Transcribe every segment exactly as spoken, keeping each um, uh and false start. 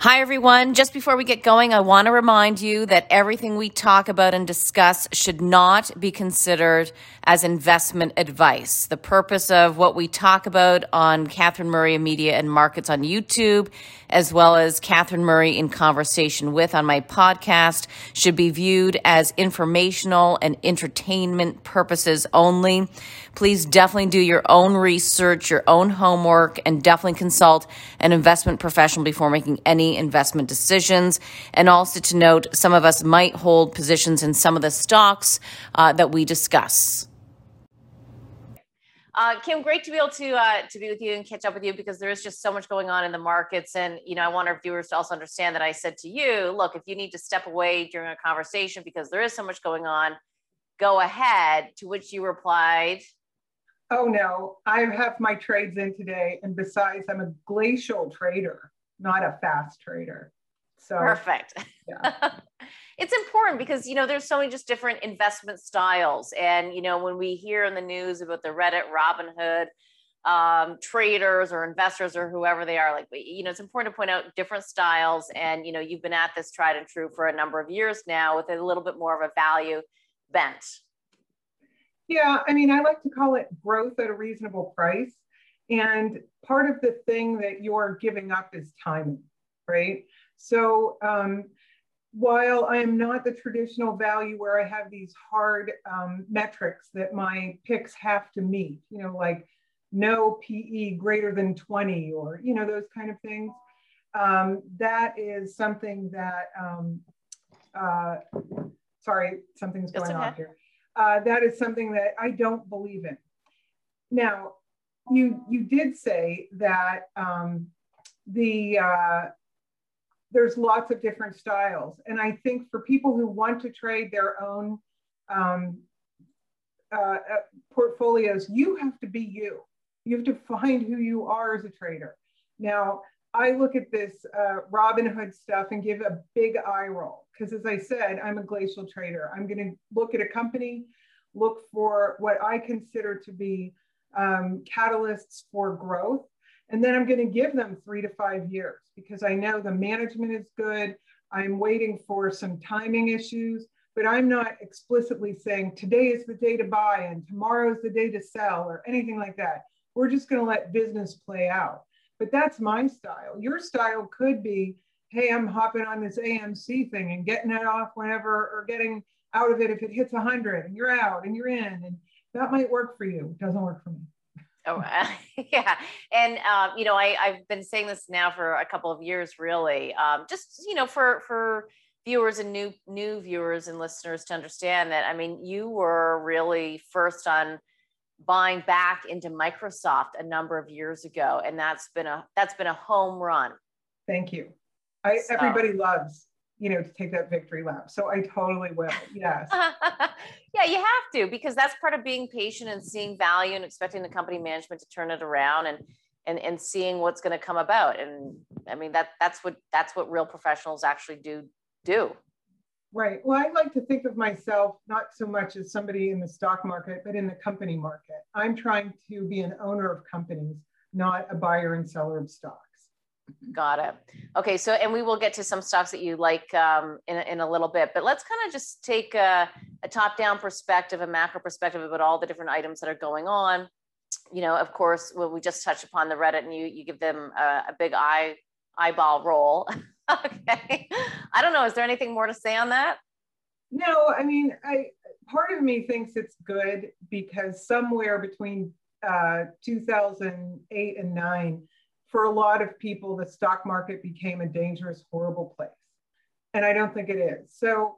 Hi, everyone. Just before we get going, I want to remind you that everything we talk about and discuss should not be considered as investment advice. The purpose of what we talk about on Catherine Murray Media and Markets on YouTube, as well as Catherine Murray in Conversation With on my podcast, should be viewed as informational and entertainment purposes only. Please definitely do your own research, your own homework, and definitely consult an investment professional before making any investment decisions. And also to note, some of us might hold positions in some of the stocks uh, that we discuss. Uh, Kim, great to be able to uh, to be with you and catch up with you, because there is just so much going on in the markets. And, you know, I want our viewers to also understand that I said to you, look, if you need to step away during a conversation because there is so much going on, go ahead, to which you replied, oh, no, I have my trades in today. And besides, I'm a glacial trader, not a fast trader. So perfect. Yeah. It's important because, you know, there's so many just different investment styles. And, you know, when we hear in the news about the Reddit, Robinhood, um, traders or investors or whoever they are, like, you know, it's important to point out different styles. And, you know, you've been at this tried and true for a number of years now with a little bit more of a value bent. Yeah. I mean, I like to call it growth at a reasonable price. And part of the thing that you're giving up is timing, right? So um, while I am not the traditional value where I have these hard um, metrics that my picks have to meet, you know, like no P E greater than twenty or, you know, those kind of things, um, that is something that, um, uh, sorry, something's going on here. Uh, that is something that I don't believe in. Now, You you did say that um, the uh, there's lots of different styles, and I think for people who want to trade their own um, uh, portfolios, you have to be you. You have to find who you are as a trader. Now I look at this uh, Robinhood stuff and give a big eye roll because, as I said, I'm a glacial trader. I'm going to look at a company, look for what I consider to be Um, catalysts for growth. And then I'm going to give them three to five years because I know the management is good. I'm waiting for some timing issues, but I'm not explicitly saying today is the day to buy and tomorrow is the day to sell or anything like that. We're just going to let business play out. But that's my style. Your style could be, hey, I'm hopping on this A M C thing and getting it off whenever or getting out of it if it hits one hundred and you're out and you're in. And that might work for you. It doesn't work for me. Oh, uh, yeah. And, um, you know, I, I've been saying this now for a couple of years, really, um, just, you know, for, for viewers and new, new viewers and listeners to understand that, I mean, you were really first on buying back into Microsoft a number of years ago. And that's been a, that's been a home run. Thank you. I, so. Everybody loves, you know, to take that victory lap. So I totally will. Yes. Yeah, you have to, because that's part of being patient and seeing value and expecting the company management to turn it around and and and seeing what's going to come about. And I mean, that that's what that's what real professionals actually do do. Right. Well, I like to think of myself not so much as somebody in the stock market, but in the company market. I'm trying to be an owner of companies, not a buyer and seller of stock. Got it. Okay. So, and we will get to some stocks that you like um, in, in a little bit, but let's kind of just take a, a top-down perspective, a macro perspective about all the different items that are going on. You know, of course, when we just touched upon the Reddit and you, you give them a, a big eye eyeball roll. Okay. I don't know. Is there anything more to say on that? No, I mean, I, part of me thinks it's good because somewhere between uh, two thousand eight and nine, for a lot of people, the stock market became a dangerous, horrible place. And I don't think it is. So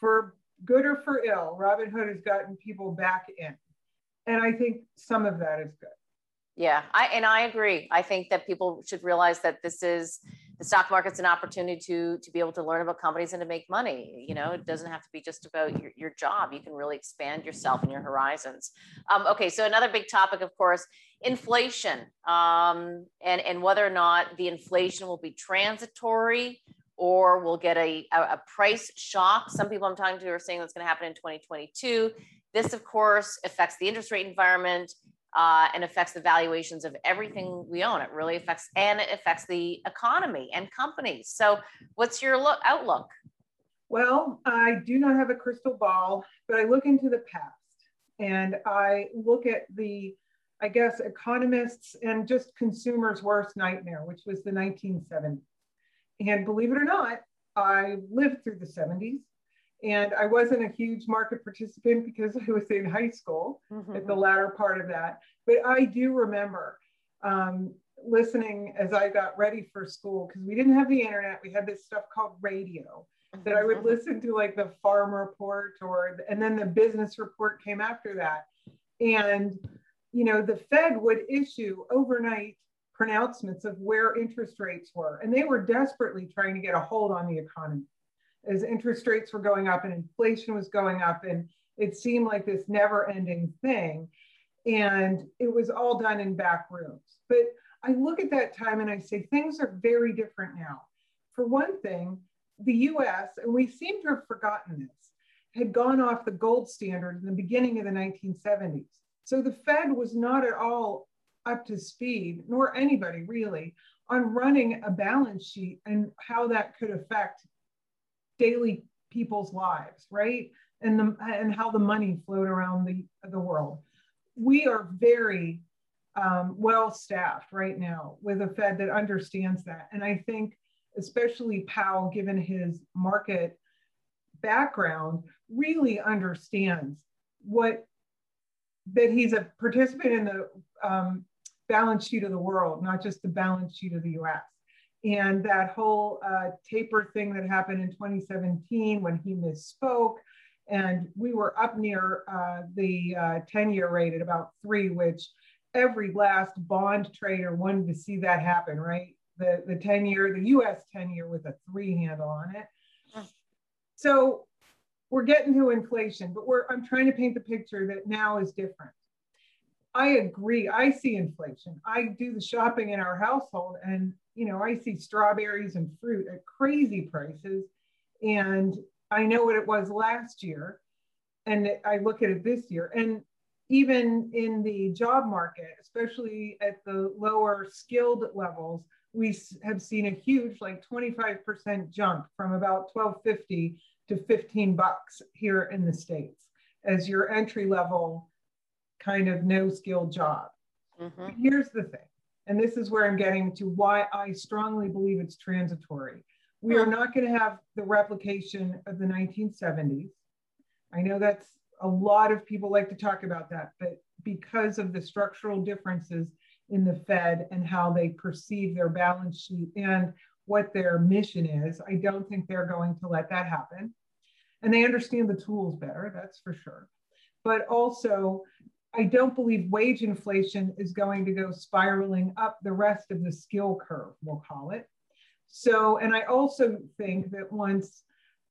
for good or for ill, Robinhood has gotten people back in. And I think some of that is good. Yeah, I, and I agree. I think that people should realize that this is, the stock market's an opportunity to, to be able to learn about companies and to make money. You know, it doesn't have to be just about your, your job. You can really expand yourself and your horizons. Um, okay, so another big topic, of course, inflation, um, and, and whether or not the inflation will be transitory or we'll get a, a, a price shock. Some people I'm talking to are saying that's going to happen in twenty twenty-two. This, of course, affects the interest rate environment. uh, and affects the valuations of everything we own. It really affects, and it affects the economy and companies. So what's your look, outlook? Well, I do not have a crystal ball, but I look into the past and I look at the, I guess, economists and just consumers' worst nightmare, which was the nineteen seventies. And believe it or not, I lived through the seventies. And I wasn't a huge market participant because I was in high school mm-hmm. at the latter part of that. But I do remember um, listening as I got ready for school, because we didn't have the internet. We had this stuff called radio mm-hmm. that I would listen to, like the Farm Report, or and then the Business Report came after that. And, you know, the Fed would issue overnight pronouncements of where interest rates were. And they were desperately trying to get a hold on the economy, as interest rates were going up and inflation was going up, and it seemed like this never-ending thing. And it was all done in back rooms. But I look at that time and I say, things are very different now. For one thing, the U S, and we seem to have forgotten this, had gone off the gold standard in the beginning of the nineteen seventies. So the Fed was not at all up to speed, nor anybody really, on running a balance sheet and how that could affect daily people's lives, right? And the, and how the money flowed around the, the world. We are very um, well-staffed right now with a Fed that understands that. And I think especially Powell, given his market background, really understands what, that he's a participant in the um, balance sheet of the world, not just the balance sheet of the U S. And that whole uh, taper thing that happened in twenty seventeen when he misspoke, and we were up near uh, the ten-year uh, rate at about three, which every last bond trader wanted to see that happen, right? The the ten-year, the U S ten-year with a three handle on it. Yeah. So we're getting to inflation, but we're I'm trying to paint the picture that now is different. I agree. I see inflation. I do the shopping in our household, and you know, I see strawberries and fruit at crazy prices. And I know what it was last year. And I look at it this year. And even in the job market, especially at the lower skilled levels, we have seen a huge, like twenty-five percent jump from about twelve fifty to fifteen bucks here in the States as your entry level kind of no skill job. Mm-hmm. Here's the thing. And this is where I'm getting to why I strongly believe it's transitory. We are not going to have the replication of the nineteen seventies. I know that's a lot of people like to talk about that, but because of the structural differences in the Fed and how they perceive their balance sheet and what their mission is, I don't think they're going to let that happen. And they understand the tools better, that's for sure. But also, I don't believe wage inflation is going to go spiraling up the rest of the skill curve, we'll call it. So, and I also think that once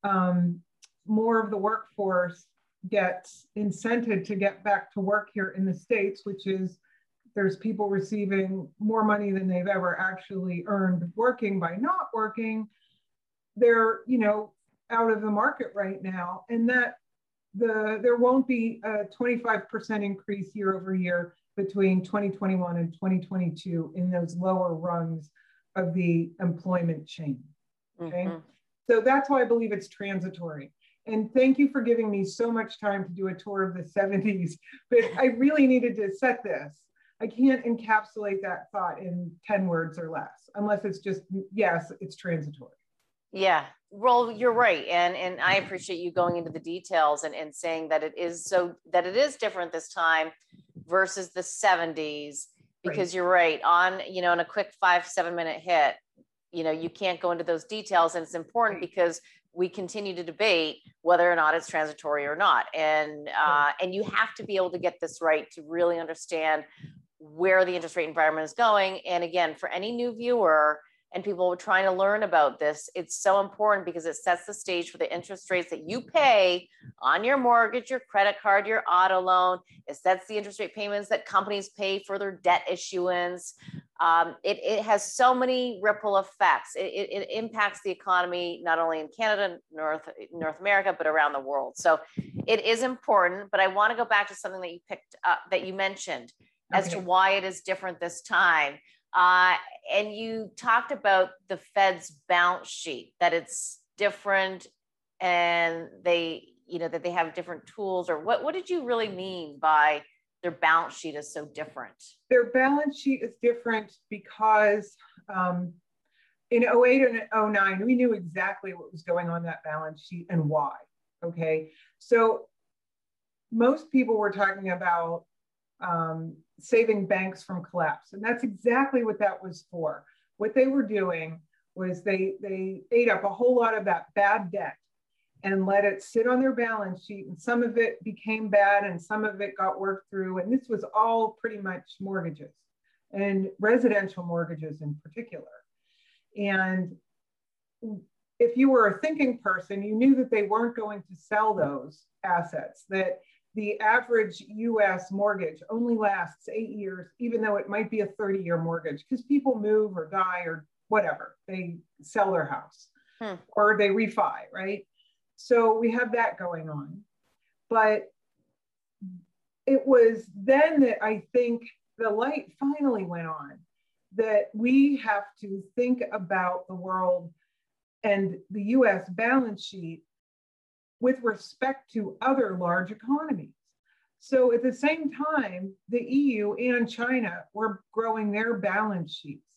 um, more of the workforce gets incented to get back to work here in the States, which is there's people receiving more money than they've ever actually earned working by not working, they're, you know, out of the market right now. And that The, there won't be a twenty-five percent increase year over year between twenty twenty-one and twenty twenty-two in those lower rungs of the employment chain, okay? Mm-hmm. So that's why I believe it's transitory. And thank you for giving me so much time to do a tour of the seventies, but I really needed to set this. I can't encapsulate that thought in ten words or less, unless it's just, yes, it's transitory. Yeah, well, you're right. And and I appreciate you going into the details and, and saying that it is so that it is different this time versus the seventies, because right. You're right on, you know, in a quick five, seven minute hit, you know, you can't go into those details. And it's important right. because we continue to debate whether or not it's transitory or not. And uh, and you have to be able to get this right to really understand where the interest rate environment is going. And again, for any new viewer, and people trying to learn about this, it's so important because it sets the stage for the interest rates that you pay on your mortgage, your credit card, your auto loan. It sets the interest rate payments that companies pay for their debt issuance. Um, it, it has so many ripple effects. It, it, it impacts the economy, not only in Canada, North, North America, but around the world. So it is important, but I wanna go back to something that you picked up, that you mentioned. as okay. to why it is different this time. Uh, and you talked about the Fed's balance sheet, that it's different and they, you know, that they have different tools, or what, what did you really mean by their balance sheet is so different? Their balance sheet is different because um, in oh eight and oh nine, we knew exactly what was going on in that balance sheet and why, okay? So most people were talking about um, saving banks from collapse, and that's exactly what that was for. What they were doing was they, they ate up a whole lot of that bad debt and let it sit on their balance sheet. And some of it became bad and some of it got worked through. And this was all pretty much mortgages and residential mortgages in particular. And if you were a thinking person, you knew that they weren't going to sell those assets, that the average U S mortgage only lasts eight years, even though it might be a thirty year mortgage, because people move or die or whatever, they sell their house hmm. or they refi, right? So we have that going on, but it was then that I think the light finally went on that we have to think about the world and the U S balance sheet with respect to other large economies. So at the same time, the E U and China were growing their balance sheets.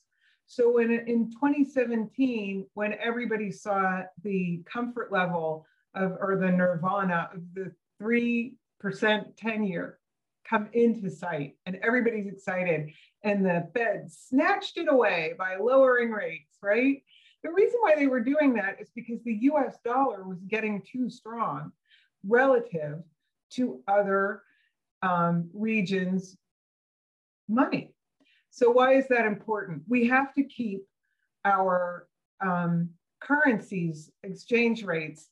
So when, in twenty seventeen, when everybody saw the comfort level of, or the nirvana of the three percent ten year come into sight and everybody's excited and the Fed snatched it away by lowering rates, right? The reason why they were doing that is because the U S dollar was getting too strong relative to other um, regions' money. So why is that important? We have to keep our um, currencies, exchange rates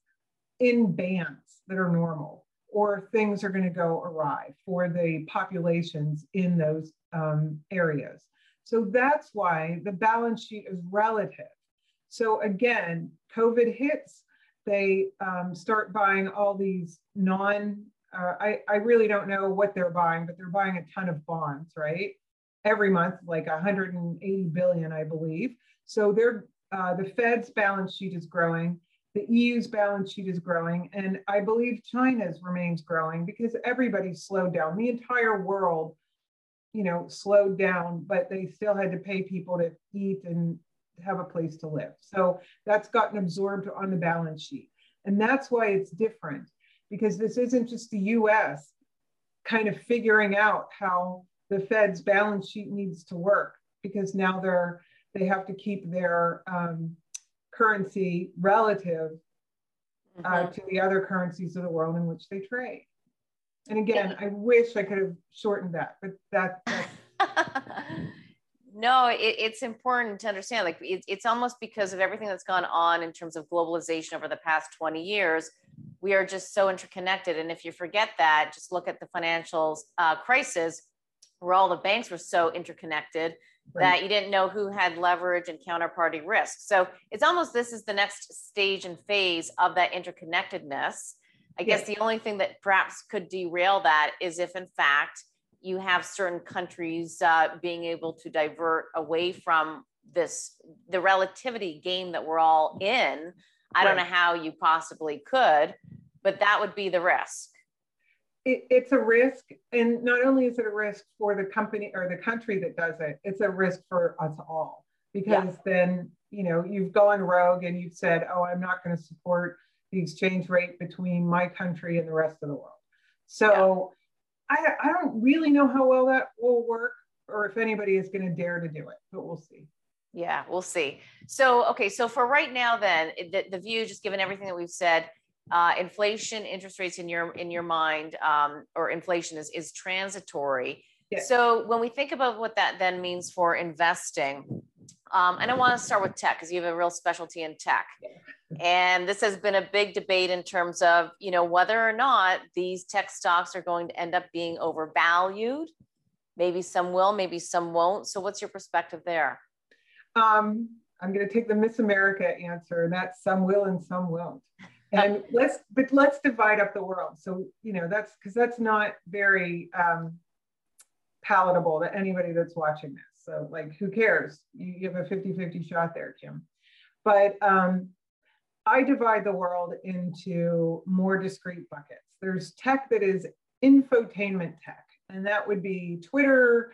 in bands that are normal, or things are going to go awry for the populations in those um, areas. So that's why the balance sheet is relative. So again, COVID hits, they um, start buying all these non, uh, I, I really don't know what they're buying, but they're buying a ton of bonds, right? Every month, like one hundred eighty billion, I believe. So they're, uh, the Fed's balance sheet is growing, the E U's balance sheet is growing, and I believe China's remains growing because everybody slowed down. The entire world, you know, slowed down, but they still had to pay people to eat and have a place to live. So that's gotten absorbed on the balance sheet. And that's why it's different, because this isn't just the U S kind of figuring out how the Fed's balance sheet needs to work, because now they're, they have to keep their um, currency relative uh, mm-hmm. to the other currencies of the world in which they trade. And again, yeah. I wish I could have shortened that, but that, that's... No, it, it's important to understand, like it, it's almost because of everything that's gone on in terms of globalization over the past twenty years, we are just so interconnected. And if you forget that, just look at the financial uh, crisis, where all the banks were so interconnected right. that you didn't know who had leverage and counterparty risk. So it's almost, this is the next stage and phase of that interconnectedness. I yes. guess the only thing that perhaps could derail that is if in fact you have certain countries uh, being able to divert away from this, the relativity game that we're all in. I right. don't know how you possibly could, but that would be the risk. It, it's a risk, and not only is it a risk for the company or the country that does it, it's a risk for us all, because yeah. then, you know, you've gone rogue and you've said, oh, I'm not going to support the exchange rate between my country and the rest of the world. So yeah. I, I don't really know how well that will work, or if anybody is going to dare to do it, but we'll see. Yeah, we'll see. So, okay, so for right now then, the, the view, just given everything that we've said, Uh, inflation, interest rates in your in your mind, um, or inflation is, is transitory. Yes. So when we think about what that then means for investing, um, and I want to start with tech because you have a real specialty in tech. And this has been a big debate in terms of, you know, whether or not these tech stocks are going to end up being overvalued. Maybe some will, maybe some won't. So what's your perspective there? Um, I'm going to take the Miss America answer, and that's some will and some won't. And let's, but let's divide up the world. So, you know, that's, because that's not very um, palatable to anybody that's watching this. So like, who cares? You, you have a fifty fifty shot there, Kim. But um, I divide the world into more discrete buckets. There's tech that is infotainment tech, and that would be Twitter,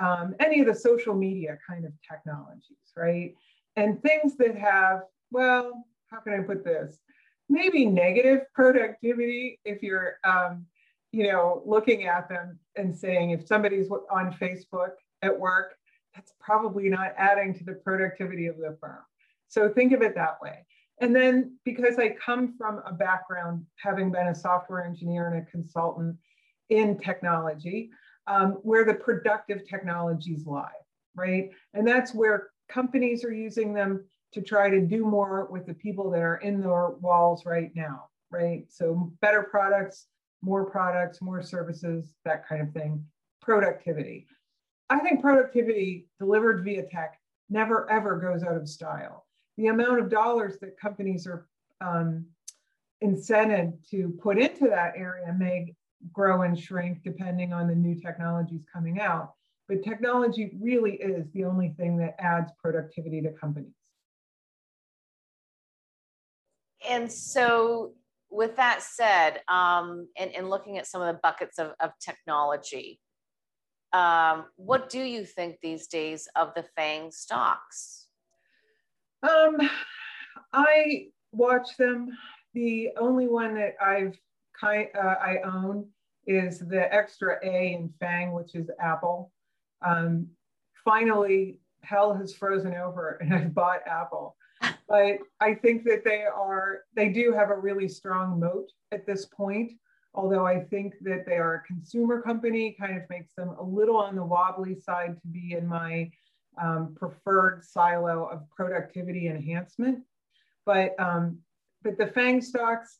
um, any of the social media kind of technologies, right? And things that have, well, how can I put this? Maybe negative productivity if you're, um, you know, looking at them and saying, if somebody's on Facebook at work, that's probably not adding to the productivity of the firm. So think of it that way. And then because I come from a background, having been a software engineer and a consultant in technology, um, where the productive technologies lie, right? And that's where companies are using them to try to do more with the people that are in their walls right now, right? So better products, more products, more services, that kind of thing, productivity. I think productivity delivered via tech never ever goes out of style. The amount of dollars that companies are um, incented to put into that area may grow and shrink depending on the new technologies coming out. But technology really is the only thing that adds productivity to companies. And so with that said, um, and, and looking at some of the buckets of, of technology, um, what do you think these days of the FANG stocks? Um, I watch them. The only one that I've kind uh, I own is the extra A in FANG, which is Apple. Um, finally, hell has frozen over, and I've bought Apple. But I think that they are they do have a really strong moat at this point. Although I think that they are a consumer company, kind of makes them a little on the wobbly side to be in my Um, preferred silo of productivity enhancement. But, um, but the FANG stocks,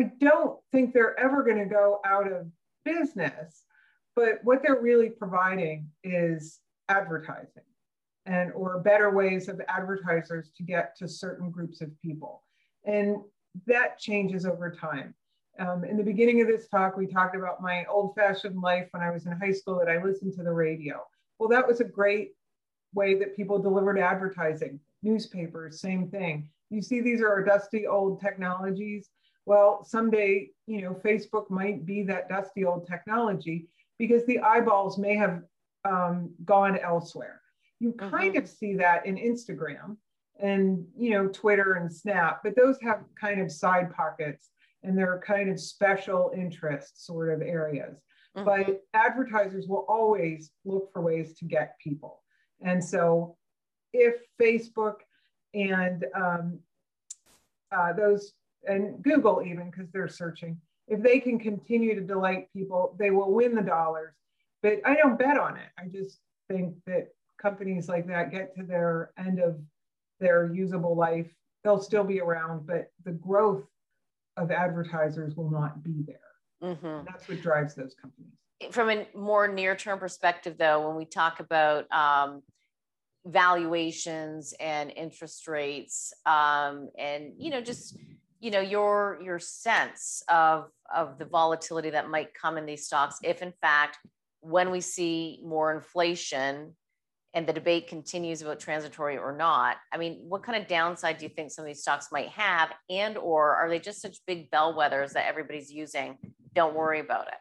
I don't think they're ever going to go out of business, but what they're really providing is advertising and or better ways of advertisers to get to certain groups of people. And that changes over time. Um, in the beginning of this talk, we talked about my old-fashioned life when I was in high school that I listened to the radio. Well, that was a great way that people delivered advertising. Newspapers, same thing. You see, these are our dusty old technologies. Well, someday, you know, Facebook might be that dusty old technology because the eyeballs may have um, gone elsewhere. You kind mm-hmm. of see that in Instagram and, you know, Twitter and Snap, but those have kind of side pockets and they're kind of special interest sort of areas. Mm-hmm. But advertisers will always look for ways to get people. And so if Facebook and um, uh, those, and Google even, because they're searching, if they can continue to delight people, they will win the dollars. But I don't bet on it. I just think that companies like that get to their end of their usable life. They'll still be around, but the growth of advertisers will not be there. Mm-hmm. That's what drives those companies. From a more near-term perspective, though, when we talk about um, valuations and interest rates, um, and you know, just you know, your your sense of of the volatility that might come in these stocks, if in fact, when we see more inflation, and the debate continues about transitory or not, I mean, what kind of downside do you think some of these stocks might have, and or are they just such big bellwethers that everybody's using? Don't worry about it.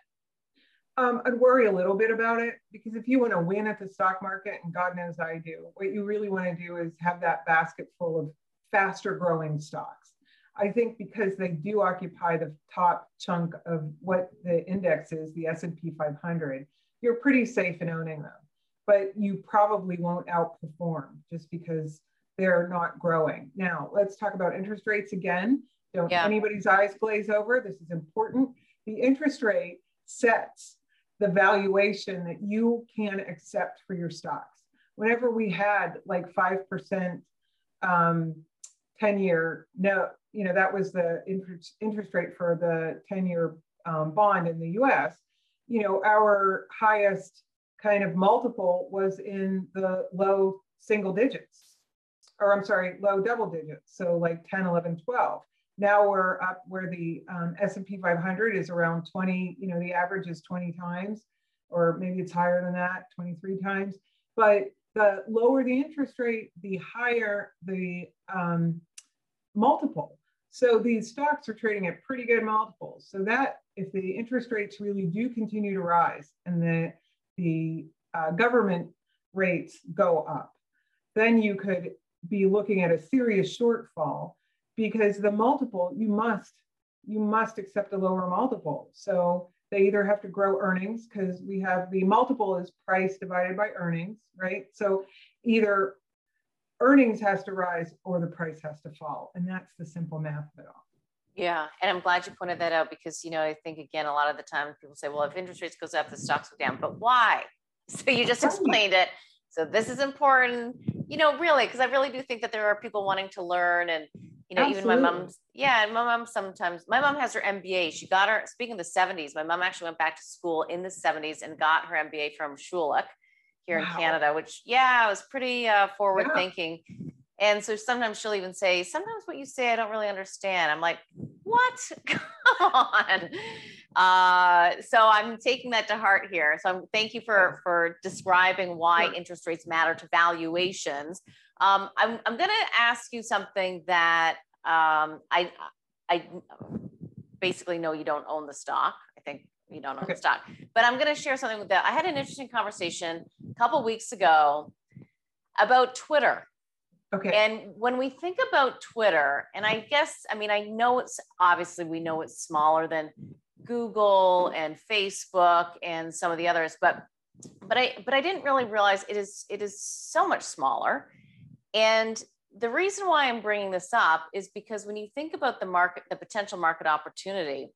Um, I'd worry a little bit about it, because if you want to win at the stock market, and God knows I do, what you really want to do is have that basket full of faster growing stocks. I think because they do occupy the top chunk of what the index is, the S and P five hundred, you're pretty safe in owning them, but you probably won't outperform just because they're not growing. Now, let's talk about interest rates again. Don't yeah. anybody's eyes glaze over. This is important. The interest rate sets the valuation that you can accept for your stocks. Whenever we had like five percent um, ten-year, no, you know, that was the interest, interest rate for the ten-year um, bond in the U S, you know, our highest kind of multiple was in the low single digits, or I'm sorry, low double digits. So like ten, eleven, twelve. Now we're up where the um, S and P five hundred is around twenty, you know, the average is twenty times. or maybe it's higher than that, twenty-three times. But the lower the interest rate, the higher the um, multiple. So these stocks are trading at pretty good multiples. So that if the interest rates really do continue to rise and the, the uh, government rates go up, then you could be looking at a serious shortfall, because the multiple, you must, you must accept a lower multiple. So they either have to grow earnings, because we have the multiple is price divided by earnings, right? So either earnings has to rise or the price has to fall. And that's the simple math of it all. Yeah. And I'm glad you pointed that out, because, you know, I think, again, a lot of the time people say, well, if interest rates goes up, the stocks go down, but why? So you just explained it. So this is important, you know, really, because I really do think that there are people wanting to learn. And, you know, Absolutely. Even my mom's, yeah. And my mom sometimes, my mom has her M B A. She got her, speaking of the seventies, my mom actually went back to school in the seventies and got her M B A from Schulich here wow. in Canada, which, yeah, was pretty uh, forward yeah. thinking. And so sometimes she'll even say, sometimes what you say, I don't really understand. I'm like, what? Come on. Uh, so I'm taking that to heart here. So I'm, thank you for, for describing why sure. interest rates matter to valuations. Um, I'm, I'm going to ask you something that um, I, I basically know you don't own the stock. I think you don't own okay. the stock, but I'm going to share something with that. I had an interesting conversation a couple weeks ago about Twitter. Okay. And when we think about Twitter, and I guess, I mean, I know it's obviously, we know it's smaller than Google and Facebook and some of the others, but, but I, but I didn't really realize it is, it is so much smaller. And the reason why I'm bringing this up is because when you think about the market, the potential market opportunity,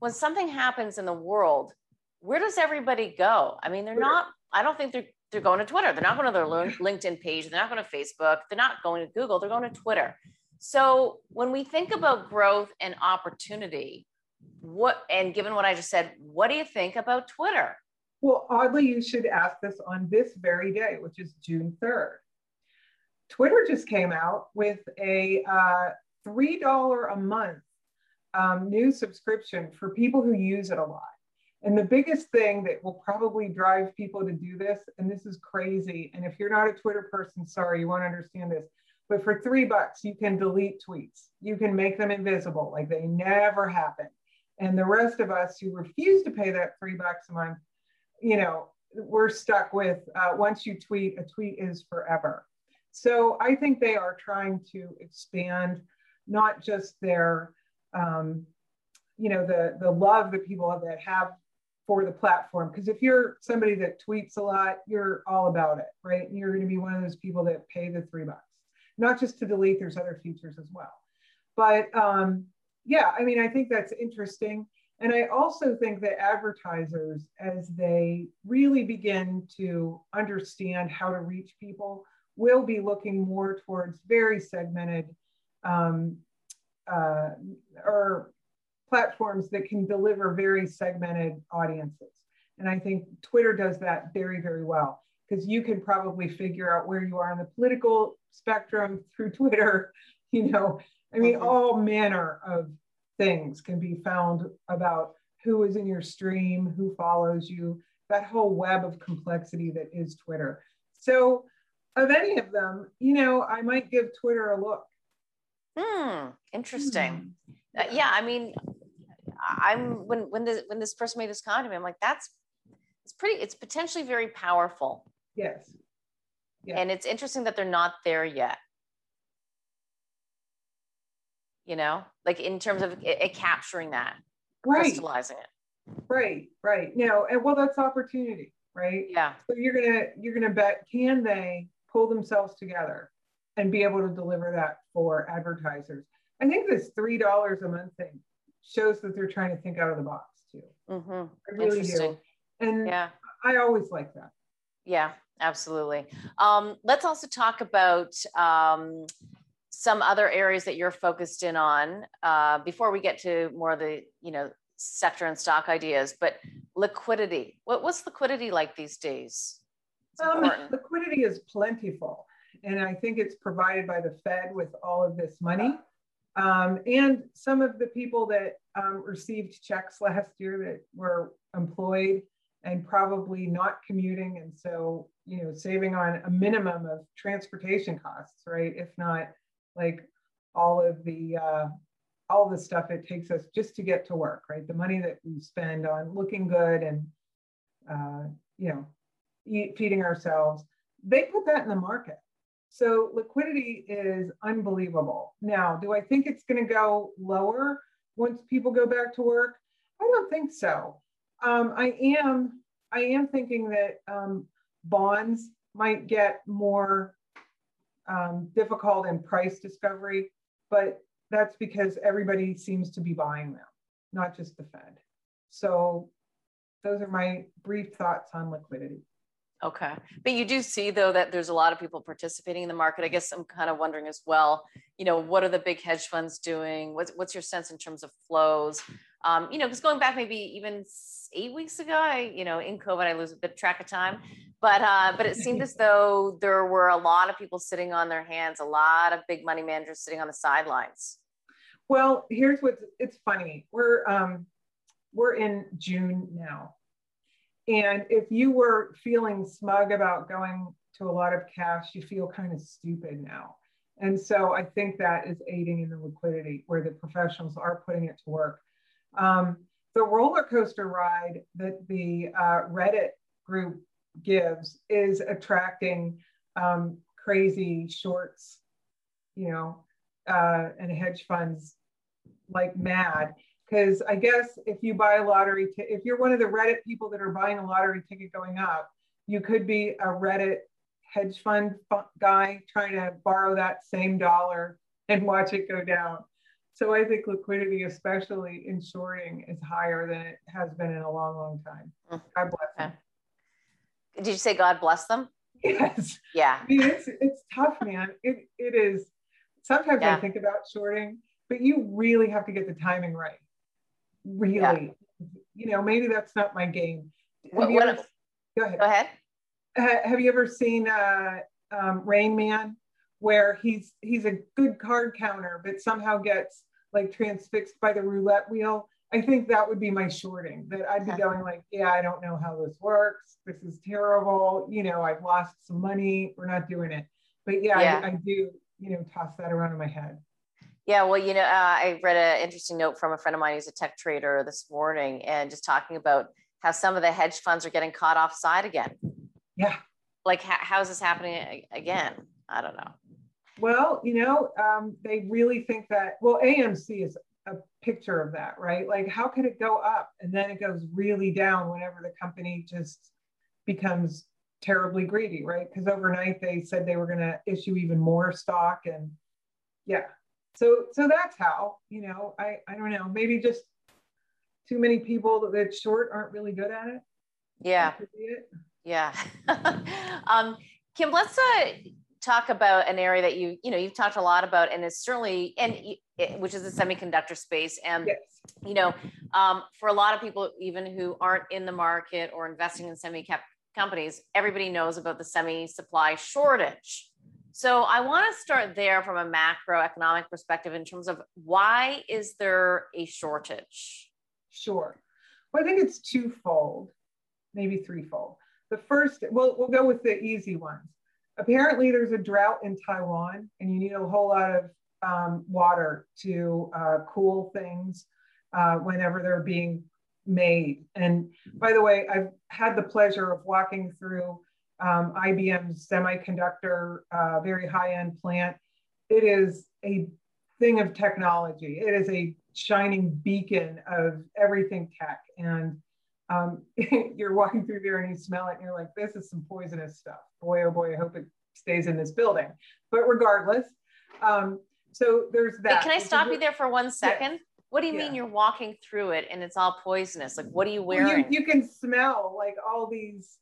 when something happens in the world, where does everybody go? I mean, they're not, I don't think they're, they're going to Twitter. They're not going to their LinkedIn page. They're not going to Facebook. They're not going to Google. They're going to Twitter. So when we think about growth and opportunity, what, and given what I just said, what do you think about Twitter? Well, oddly, you should ask this on this very day, which is June third. Twitter just came out with a uh, three dollars a month um, new subscription for people who use it a lot. And the biggest thing that will probably drive people to do this, and this is crazy, and if you're not a Twitter person, sorry, you won't understand this, but for three bucks, you can delete tweets. You can make them invisible, like they never happen. And the rest of us who refuse to pay that three bucks a month, you know, we're stuck with, uh, once you tweet, a tweet is forever. So I think they are trying to expand, not just their, um, you know, the, the love that people that have for the platform. Because if you're somebody that tweets a lot, you're all about it, right? And you're going to be one of those people that pay the three bucks, not just to delete, there's other features as well. But um, yeah, I mean, I think that's interesting. And I also think that advertisers, as they really begin to understand how to reach people, will be looking more towards very segmented um, uh, or platforms that can deliver very segmented audiences. And I think Twitter does that very, very well, because you can probably figure out where you are on the political spectrum through Twitter. You know, I mean, okay. all manner of things can be found about who is in your stream, who follows you, that whole web of complexity that is Twitter. So of any of them, you know, I might give Twitter a look. Hmm, interesting. Mm. Uh, yeah, I mean, I'm when when this when this person made this comment to me, I'm like, that's it's pretty. It's potentially very powerful. Yes. Yeah. And it's interesting that they're not there yet. You know, like in terms of it, it capturing that, right. crystallizing it. Right. Right. No, and well, that's opportunity, right? Yeah. So you're gonna you're gonna bet, can they pull themselves together and be able to deliver that for advertisers? I think this three dollars a month thing shows that they're trying to think out of the box too. Mm-hmm. I really do. And yeah. I always like that. Yeah, absolutely. Um, let's also talk about um, some other areas that you're focused in on uh, before we get to more of the, you know, sector and stock ideas, but liquidity. What, what's liquidity like these days? Um, liquidity is plentiful. And I think it's provided by the Fed with all of this money. Um, and some of the people that um, received checks last year that were employed and probably not commuting. And so, you know, saving on a minimum of transportation costs, right? If not like all of the, uh, all the stuff it takes us just to get to work, right? The money that we spend on looking good and, uh, you know, eat, feeding ourselves, they put that in the market. So liquidity is unbelievable. Now, do I think it's going to go lower once people go back to work? I don't think so. Um, I am, I am thinking that um, bonds might get more um, difficult in price discovery, but that's because everybody seems to be buying them, not just the Fed. So those are my brief thoughts on liquidity. Okay. But you do see though that there's a lot of people participating in the market. I guess I'm kind of wondering as well, you know, what are the big hedge funds doing? What's, what's your sense in terms of flows? Um, you know, because going back maybe even eight weeks ago, I, you know, in COVID, I lose a bit of track of time, but, uh, but it seemed as though there were a lot of people sitting on their hands, a lot of big money managers sitting on the sidelines. Well, here's what's, it's funny. We're, um, we're in June now. And if you were feeling smug about going to a lot of cash, you feel kind of stupid now. And so I think that is aiding in the liquidity where the professionals are putting it to work. Um, the roller coaster ride that the uh, Reddit group gives is attracting um, crazy shorts, you know, uh, and hedge funds like mad. Because I guess if you buy a lottery, if you're one of the Reddit people that are buying a lottery ticket going up, you could be a Reddit hedge fund guy trying to borrow that same dollar and watch it go down. So I think liquidity, especially in shorting, is higher than it has been in a long, long time. God bless them. Did you say God bless them? Yes. Yeah. I mean, it's, it's tough, man. It, it is. Sometimes yeah. I think about shorting, but you really have to get the timing right. Really, yeah. You know, maybe that's not my game. What, what, ever, go ahead. Go ahead. Uh, have you ever seen uh, um, Rain Man, where he's he's a good card counter, but somehow gets like transfixed by the roulette wheel? I think that would be my shorting. That I'd be going like, yeah, I don't know how this works. This is terrible. You know, I've lost some money. We're not doing it. But yeah, yeah. I, I do. You know, toss that around in my head. Yeah, well, you know, uh, I read an interesting note from a friend of mine who's a tech trader this morning, and just talking about how some of the hedge funds are getting caught offside again. Yeah. Like, how, how is this happening again? I don't know. Well, you know, um, they really think that, well, A M C is a picture of that, right? Like, how could it go up and then it goes really down whenever the company just becomes terribly greedy, right? Because overnight they said they were going to issue even more stock, and yeah. So, so that's how, you know, I, I don't know, maybe just too many people that short aren't really good at it. Yeah. It. Yeah. um, Kim, let's uh, talk about an area that you, you know, you've talked a lot about, and it's certainly, and it, which is the semiconductor space. And, yes. you know, um, for a lot of people, even who aren't in the market or investing in semi-cap companies, everybody knows about the semi supply shortage. So I want to start there from a macroeconomic perspective in terms of why is there a shortage? Sure. Well, I think it's twofold, maybe threefold. The first, we'll, we'll go with the easy ones. Apparently there's a drought in Taiwan, and you need a whole lot of um, water to uh, cool things uh, whenever they're being made. And by the way, I've had the pleasure of walking through Um, I B M's semiconductor, uh, very high-end plant. It is a thing of technology. It is a shining beacon of everything tech. And um, you're walking through there and you smell it and you're like, this is some poisonous stuff. Boy, oh boy, I hope it stays in this building. But regardless, um, so there's that. Wait, can I stop you there for one second? Yeah. What do you yeah. mean you're walking through it and it's all poisonous? Like, what are you wearing? You, you can smell like all these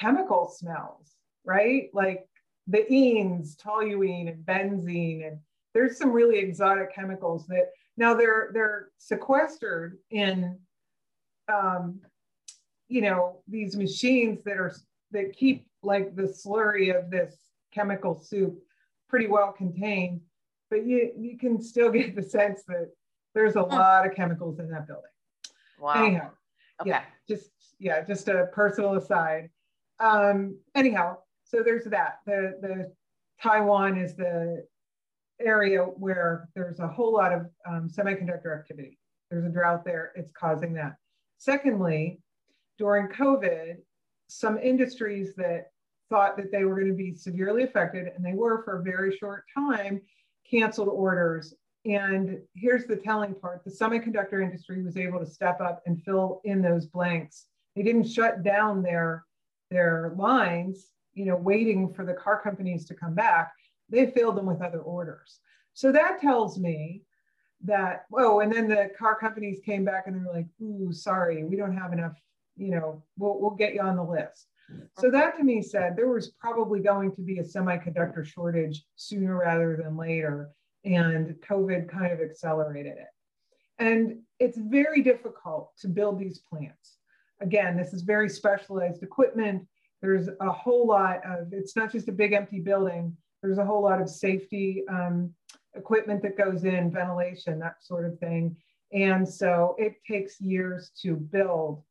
chemical smells, right? Like the enes, toluene and benzene, and there's some really exotic chemicals that now they're they're sequestered in, um, you know, these machines that are that keep like the slurry of this chemical soup pretty well contained, but you you can still get the sense that there's a lot of chemicals in that building. Wow. Anyhow, Okay. Yeah, just yeah, just a personal aside. Um, anyhow, so there's that. The the Taiwan is the area where there's a whole lot of um, semiconductor activity. There's a drought there. It's causing that. Secondly, during COVID, some industries that thought that they were going to be severely affected, and they were for a very short time, canceled orders. And here's the telling part. The semiconductor industry was able to step up and fill in those blanks. They didn't shut down their, their lines, you know, waiting for the car companies to come back. They filled them with other orders. So that tells me that, whoa, and then the car companies came back and they were like, ooh, sorry, we don't have enough, you know, we'll, we'll get you on the list. So that to me said there was probably going to be a semiconductor shortage sooner rather than later, and COVID kind of accelerated it. And it's very difficult to build these plants. Again, this is very specialized equipment. There's a whole lot of, it's not just a big empty building, there's a whole lot of safety um, equipment that goes in, ventilation, that sort of thing. And so it takes years to build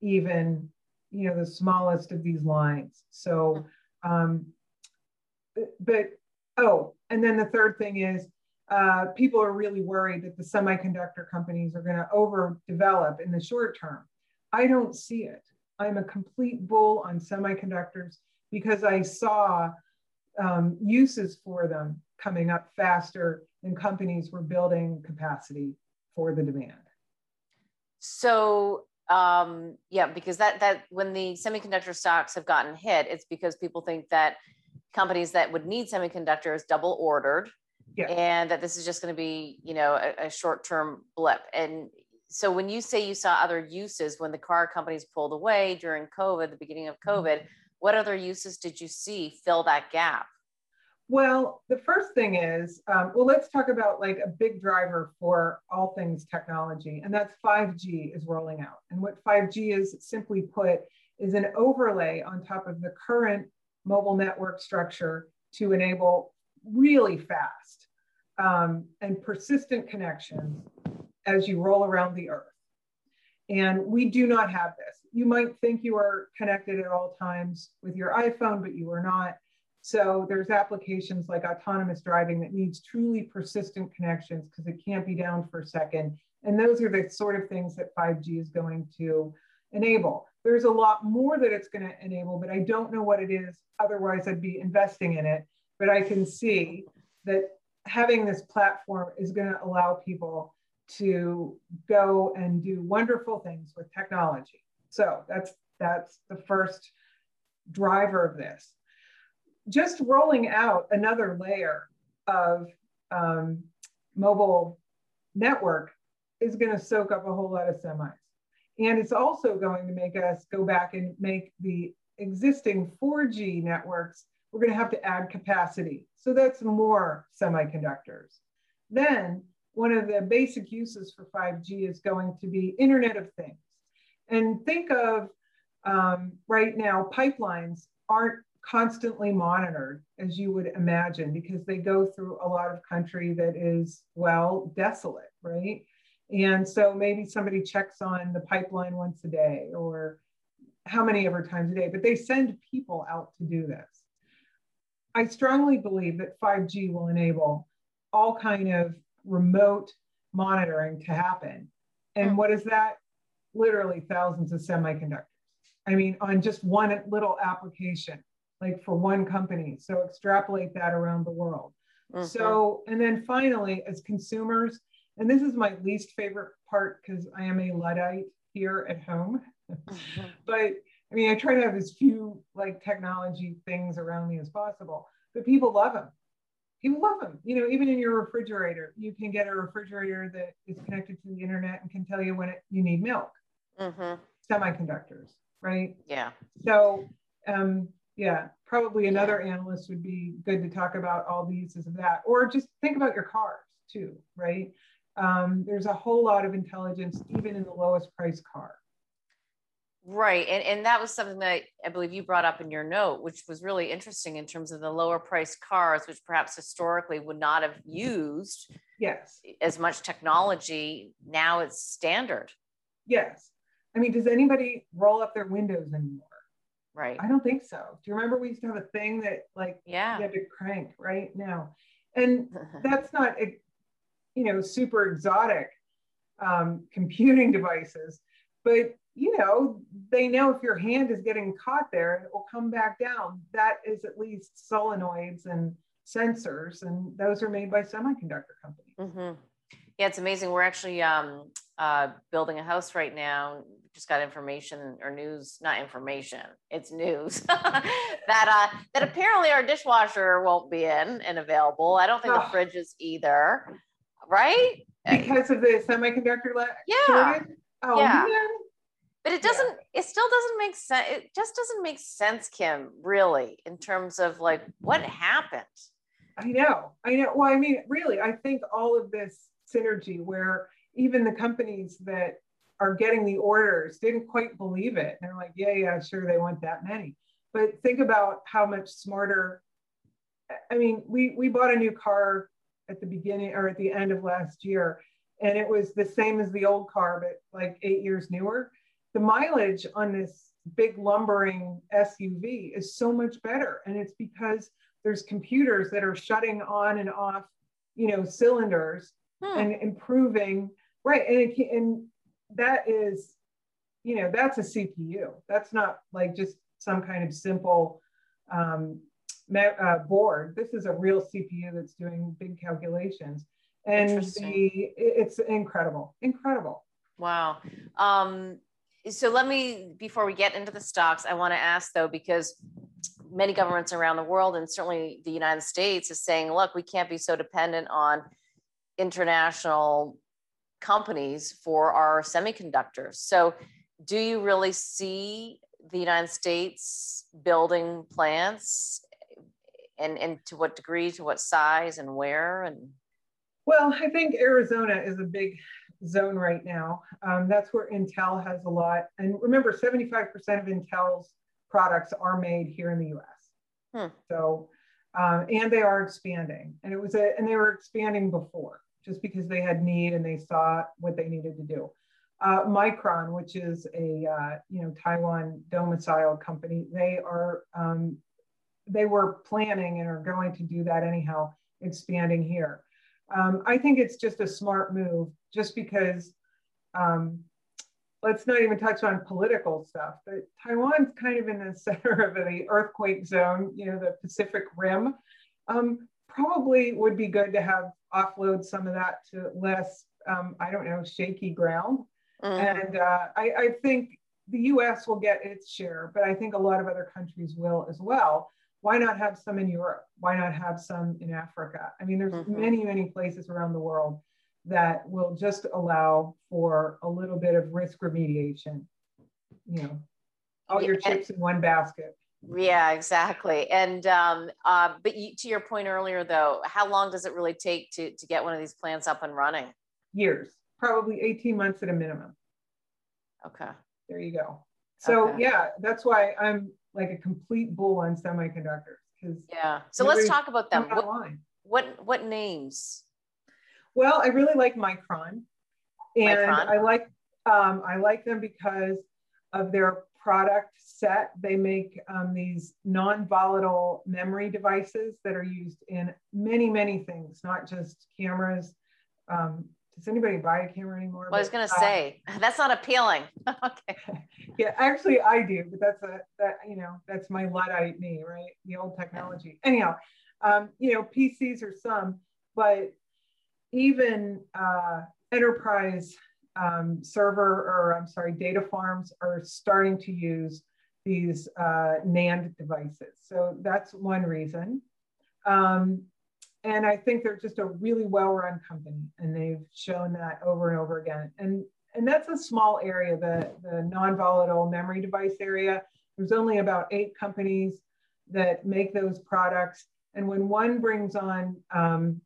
even, you know, the smallest of these lines. So, um, but, oh, and then the third thing is uh, people are really worried that the semiconductor companies are going to overdevelop in the short term. I don't see it. I'm a complete bull on semiconductors because I saw um, uses for them coming up faster than companies were building capacity for the demand. So, Um, yeah, because that, that when the semiconductor stocks have gotten hit, it's because people think that companies that would need semiconductors double ordered, yeah, and that this is just going to be, you know, a, a short-term blip. And so when you say you saw other uses, when the car companies pulled away during COVID, the beginning of COVID, what other uses did you see fill that gap? Well, the first thing is, um, well, let's talk about like a big driver for all things technology, and that's five G is rolling out. And what five G is, simply put, is an overlay on top of the current mobile network structure to enable really fast um, and persistent connections as you roll around the earth. And we do not have this. You might think you are connected at all times with your iPhone, but you are not. So there's applications like autonomous driving that needs truly persistent connections because it can't be down for a second. And those are the sort of things that five G is going to enable. There's a lot more that it's going to enable, but I don't know what it is. Otherwise, I'd be investing in it. But I can see that having this platform is going to allow people to go and do wonderful things with technology. So that's, that's the first driver of this. Just rolling out another layer of um, mobile network is going to soak up a whole lot of semis. And it's also going to make us go back and make the existing four G networks, we're going to have to add capacity. So that's more semiconductors. Then one of the basic uses for five G is going to be Internet of Things. And think of um, right now, pipelines aren't constantly monitored as you would imagine, because they go through a lot of country that is, well, desolate, right? And so maybe somebody checks on the pipeline once a day or how many ever times a day, but they send people out to do this. I strongly believe that five G will enable all kind of remote monitoring to happen. And what is that? Literally thousands of semiconductors. I mean, on just one little application, like for one company. So extrapolate that around the world. Mm-hmm. So, and then finally, as consumers, and this is my least favorite part because I am a Luddite here at home. Mm-hmm. But I mean, I try to have as few like technology things around me as possible, but people love them. People love them. You know, even in your refrigerator, you can get a refrigerator that is connected to the internet and can tell you when it, you need milk. Mm-hmm. Semiconductors, right? Yeah. So, um, yeah, probably another analyst would be good to talk about all the uses of that, or just think about your cars too, right? Um, there's a whole lot of intelligence even in the lowest price car. Right, and, and that was something that I believe you brought up in your note, which was really interesting in terms of the lower priced cars, which perhaps historically would not have used yes. as much technology. Now it's standard. Yes, I mean, does anybody roll up their windows anymore? Right. I don't think so. Do you remember we used to have a thing that like, yeah, you had to crank right now? And that's not, you know, super exotic um, computing devices, but you know, they know if your hand is getting caught there, it will come back down. That is at least solenoids and sensors, and those are made by semiconductor companies. Mm-hmm. Yeah, it's amazing. We're actually um, uh, building a house right now. Just got information or news, not information, it's news, that uh, that apparently our dishwasher won't be in and available. I don't think oh. the fridge is either, right? Because of the semiconductor la- yeah. shortage? Oh, yeah. Man. But it doesn't, yeah. it still doesn't make sense. It just doesn't make sense, Kim, really, in terms of like what happened. I know, I know. Well, I mean, really, I think all of this synergy where even the companies that are getting the orders didn't quite believe it. They're like, yeah, yeah, sure, they want that many. But think about how much smarter. I mean, we, we bought a new car at the beginning or at the end of last year, and it was the same as the old car, but like eight years newer. The mileage on this big lumbering S U V is so much better. And it's because there's computers that are shutting on and off, you know, cylinders hmm. and improving. Right. And, it can, and that is, you know, that's a C P U. That's not like just some kind of simple um, uh, board. This is a real C P U that's doing big calculations. And the, it's incredible, incredible. Wow. Um... So let me, before we get into the stocks, I want to ask though, because many governments around the world and certainly the United States is saying, look, we can't be so dependent on international companies for our semiconductors. So do you really see the United States building plants and, and to what degree, to what size and where? And well, I think Arizona is a big zone right now. Um, that's where Intel has a lot. And remember, seventy-five percent of Intel's products are made here in the U S. Hmm. So, um, and they are expanding. And it was a, and they were expanding before just because they had need and they saw what they needed to do. Uh, Micron, which is a uh, you know Taiwan domiciled company, they are um, they were planning and are going to do that anyhow, expanding here. Um, I think it's just a smart move just because, um, let's not even touch on political stuff, but Taiwan's kind of in the center of the earthquake zone, you know, the Pacific Rim, um, probably would be good to have offload some of that to less, um, I don't know, shaky ground. Mm-hmm. And uh, I, I think the U S will get its share, but I think a lot of other countries will as well. Why not have some in Europe? Why not have some in Africa? I mean, there's mm-hmm. many, many places around the world that will just allow for a little bit of risk remediation. You know, all your yeah. chips in one basket. Yeah, exactly. And, um, uh, but you, to your point earlier though, how long does it really take to, to get one of these plants up and running? Years, probably eighteen months at a minimum. Okay. There you go. So okay. yeah, that's why I'm like a complete bull on semiconductors. Yeah, so let's talk about them. What, what what names? Well, I really like Micron, and Micron. I like um, I like them because of their product set. They make um, these non-volatile memory devices that are used in many many things, not just cameras. Um, Does anybody buy a camera anymore? Well, I was going to uh, say, that's not appealing. Okay. Yeah, actually I do, but that's a, that, you know, that's my Luddite me, right? The old technology. Anyhow, um, you know, P Cs are some, but even uh, enterprise um, server, or I'm sorry, data farms are starting to use these uh, NAND devices. So that's one reason. Um, And I think they're just a really well-run company, and they've shown that over and over again. And, and that's a small area, the, the non-volatile memory device area. There's only about eight companies that make those products. And when one brings on um,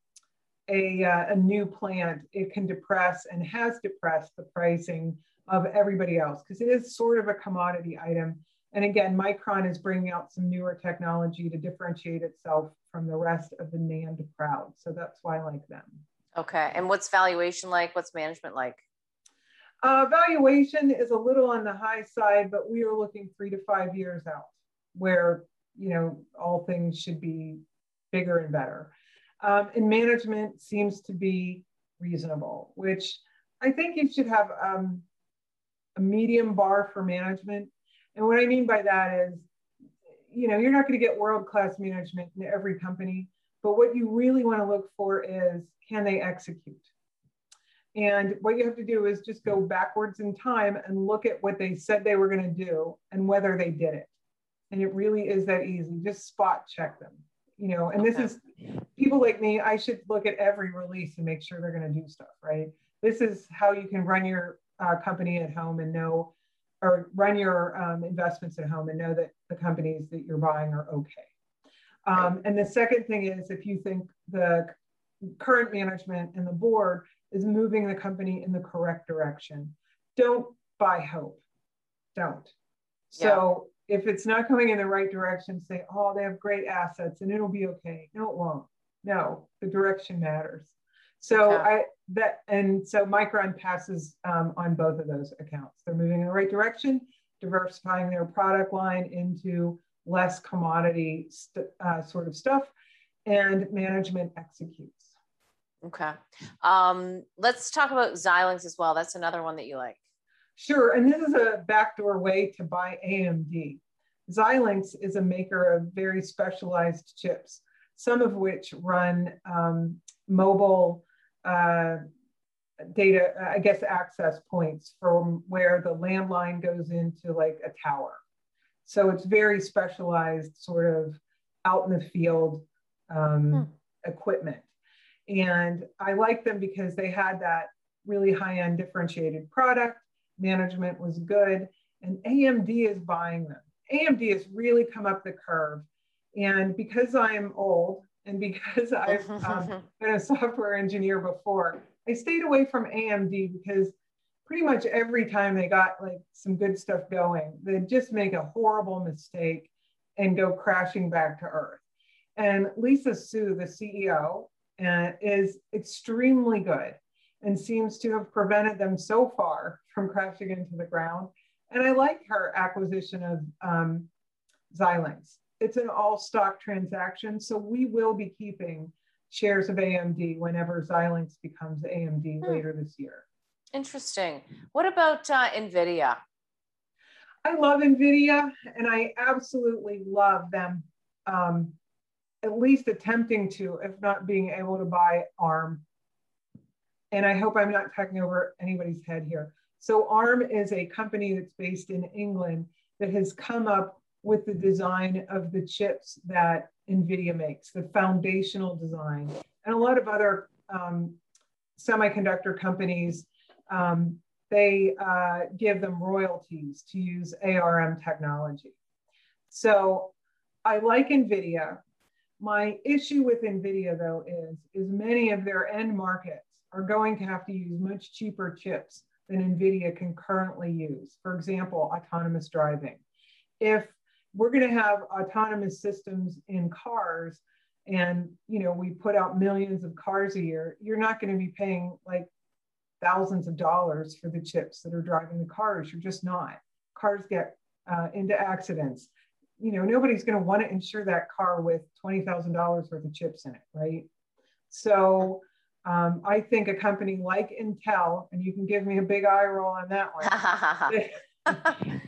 a, uh, a new plant, it can depress and has depressed the pricing of everybody else because it is sort of a commodity item. And again, Micron is bringing out some newer technology to differentiate itself from the rest of the NAND crowd. So that's why I like them. Okay. And what's valuation like? What's management like? Uh, valuation is a little on the high side, but we are looking three to five years out where, you know, all things should be bigger and better. Um, and management seems to be reasonable, which I think you should have um, a medium bar for management. And what I mean by that is, you know, you're not going to get world-class management in every company, but what you really want to look for is, can they execute? And what you have to do is just go backwards in time and look at what they said they were going to do and whether they did it. And it really is that easy. Just spot check them, you know, and this is people like me, I should look at every release and make sure they're going to do stuff, right? This is how you can run your uh, company at home and know, or run your um, investments at home and know that the companies that you're buying are okay. Um, and the second thing is, if you think the current management and the board is moving the company in the correct direction, don't buy hope, don't. So yeah. If it's not going in the right direction, say, oh, they have great assets and it'll be okay. No, it won't. No, the direction matters. So yeah. I that and so Micron passes um, on both of those accounts. They're moving in the right direction, diversifying their product line into less commodity st uh, sort of stuff, and management executes. Okay, um, let's talk about Xilinx as well. That's another one that you like. Sure, and this is a backdoor way to buy A M D. Xilinx is a maker of very specialized chips, some of which run um, mobile uh, data, I guess, access points from where the landline goes into like a tower. So it's very specialized sort of out in the field um, hmm. equipment. And I like them because they had that really high-end differentiated product, management was good, and A M D is buying them. A M D has really come up the curve. And because I'm old and because I've um, been a software engineer before, I stayed away from A M D because pretty much every time they got like some good stuff going, they'd just make a horrible mistake and go crashing back to earth. And Lisa Su, the C E O, and is extremely good and seems to have prevented them so far from crashing into the ground. And I like her acquisition of um, Xilinx. It's an all stock transaction. So we will be keeping shares of A M D whenever Xilinx becomes A M D hmm. later this year. Interesting. What about uh, Nvidia? I love Nvidia and I absolutely love them. Um, at least attempting to, if not being able to buy ARM. And I hope I'm not talking over anybody's head here. So ARM is a company that's based in England that has come up with the design of the chips that NVIDIA makes, the foundational design. And a lot of other um, semiconductor companies, um, they uh, give them royalties to use ARM technology. So I like NVIDIA. My issue with NVIDIA, though, is, is many of their end markets are going to have to use much cheaper chips than NVIDIA can currently use. For example, autonomous driving. If we're going to have autonomous systems in cars and, you know, we put out millions of cars a year, you're not going to be paying like thousands of dollars for the chips that are driving the cars. You're just not. Cars get uh, into accidents. You know, nobody's going to want to insure that car with twenty thousand dollars worth of chips in it, right? So um, I think a company like Intel, and you can give me a big eye roll on that one, that,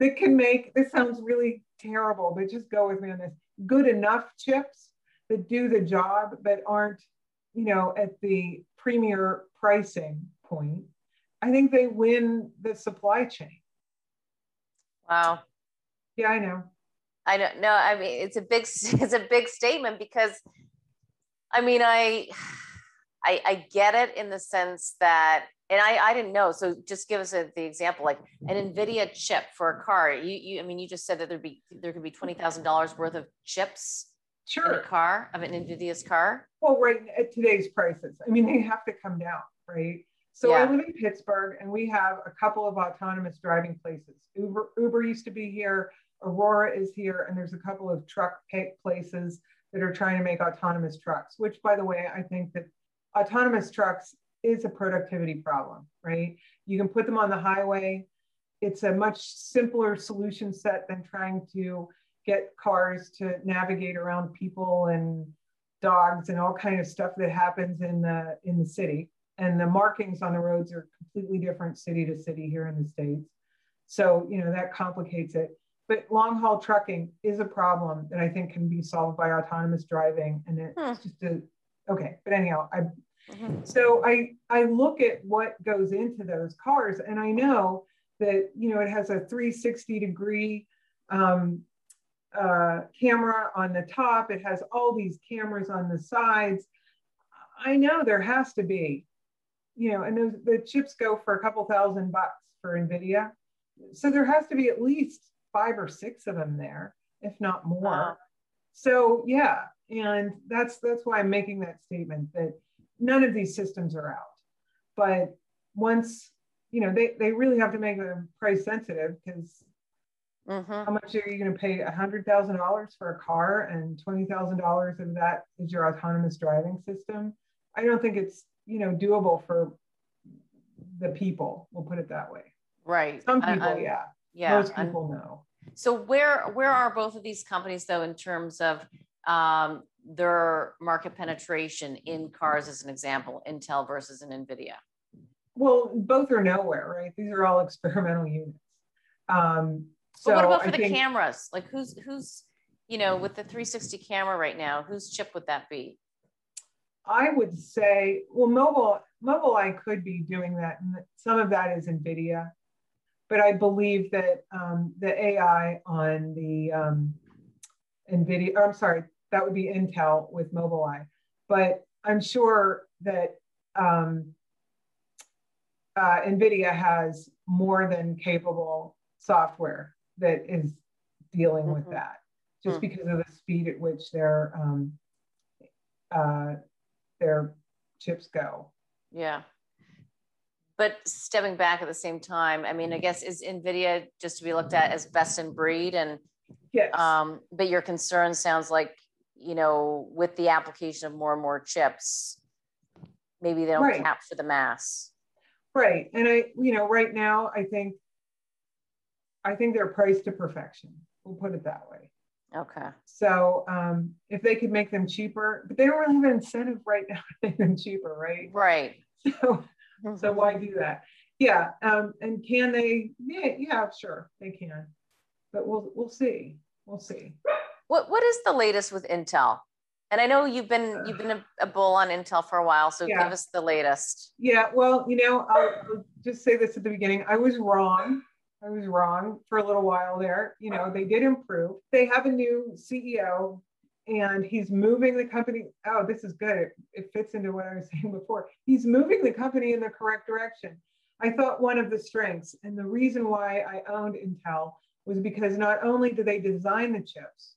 that can make, this sounds really terrible, but just go with me on this, good enough chips that do the job but aren't, you know, at the premier pricing point. I think they win the supply chain. Wow. Yeah, I know. I don't know. I mean, it's a big, it's a big statement because, I mean, I, I, I get it in the sense that, and I, I didn't know. So just give us a, the example, like an NVIDIA chip for a car. You, you, I mean, you just said that there'd be, there could be twenty thousand dollars worth of chips sure. in a car, of an NVIDIA's car. Well, right at today's prices, I mean, they have to come down, right? So yeah. I live in Pittsburgh and we have a couple of autonomous driving places. Uber, Uber used to be here. Aurora is here, and there's a couple of truck places that are trying to make autonomous trucks, which, by the way, I think that autonomous trucks is a productivity problem, right? You can put them on the highway. It's a much simpler solution set than trying to get cars to navigate around people and dogs and all kind of stuff that happens in the, in the city. And the markings on the roads are completely different city to city here in the States. So, you know, that complicates it. But long haul trucking is a problem that I think can be solved by autonomous driving. And it's huh. just a, okay. But anyhow, I, mm-hmm. so I, I look at what goes into those cars, and I know that, you know, it has a three sixty degree um, uh, camera on the top. It has all these cameras on the sides. I know there has to be, you know, and those, the chips go for a couple thousand bucks for Nvidia. So there has to be at least five or six of them there, if not more. Uh, so yeah, and that's that's why I'm making that statement that none of these systems are out. But once, you know, they, they really have to make them price sensitive, because mm-hmm. how much are you going to pay? one hundred thousand dollars for a car, and twenty thousand dollars of that is your autonomous driving system. I don't think it's, you know, doable for the people. We'll put it that way. Right. Some people, I, yeah. Yeah. Most people I'm, know. So where where are both of these companies though in terms of um, their market penetration in cars, as an example, Intel versus an Nvidia? Well, both are nowhere, right? These are all experimental units. Um, so but what about for I the think, cameras? Like who's, who's, you know, with the three sixty camera right now, whose chip would that be? I would say, well, mobile, mobile, I could be doing that. And some of that is NVIDIA, but I believe that um, the A I on the um, NVIDIA, or I'm sorry, that would be Intel with Mobileye, but I'm sure that, um, Uh, NVIDIA has more than capable software that is dealing mm-hmm. with that, just mm-hmm. because of the speed at which their um, uh, their chips go. Yeah, but stepping back at the same time, I mean, I guess is NVIDIA just to be looked at as best in breed? And yes, um, but your concern sounds like, you know, with the application of more and more chips, maybe they don't right. capture the mass. Right. And I, you know, right now, I think, I think they're priced to perfection. We'll put it that way. Okay. So um, if they could make them cheaper, but they don't really have an incentive right now to make them cheaper, right? Right. So, mm-hmm. so why do that? Yeah. Um, and can they, yeah, yeah, sure, they can, but we'll, we'll see. We'll see. What, what is the latest with Intel? And I know you've been you've been a, a bull on Intel for a while, so yeah. give us the latest. Yeah, well, you know, I'll, I'll just say this at the beginning. I was wrong. I was wrong for a little while there. You know, they did improve. They have a new C E O, and he's moving the company. Oh, this is good. It, it fits into what I was saying before. He's moving the company in the correct direction. I thought one of the strengths, and the reason why I owned Intel, was because not only do they design the chips,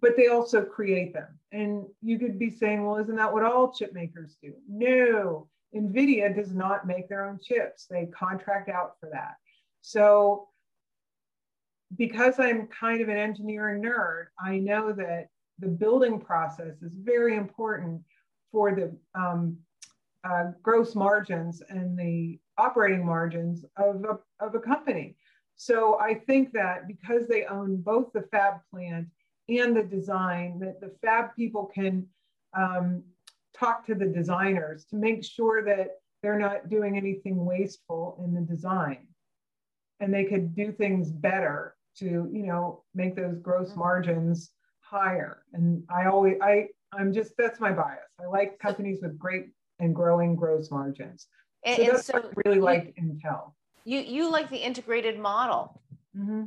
but they also create them. And you could be saying, well, isn't that what all chip makers do? No, NVIDIA does not make their own chips. They contract out for that. So because I'm kind of an engineering nerd, I know that the building process is very important for the um, uh, gross margins and the operating margins of a, of a company. So I think that because they own both the fab plant and the design, that the fab people can um, talk to the designers to make sure that they're not doing anything wasteful in the design. And they could do things better to, you know, make those gross margins higher. And I always, I, I'm just, that's my bias. I like companies with great and growing gross margins. And so, and that's so what I really you, like Intel. You, you like the integrated model. Mm-hmm.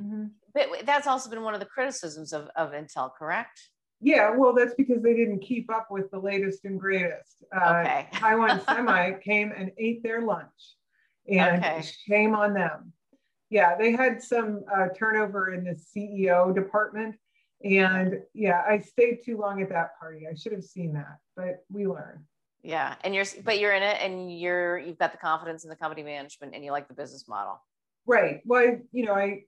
Mm-hmm. But that's also been one of the criticisms of, of Intel, correct? Yeah, well, that's because they didn't keep up with the latest and greatest. Uh, okay. Taiwan Semi came and ate their lunch, and okay. shame on them. Yeah, they had some uh, turnover in the C E O department, and yeah, I stayed too long at that party. I should have seen that, but we learn. Yeah, and you're but you're in it, and you're you've got the confidence in the company management, and you like the business model. Right. Well, I, you know, I.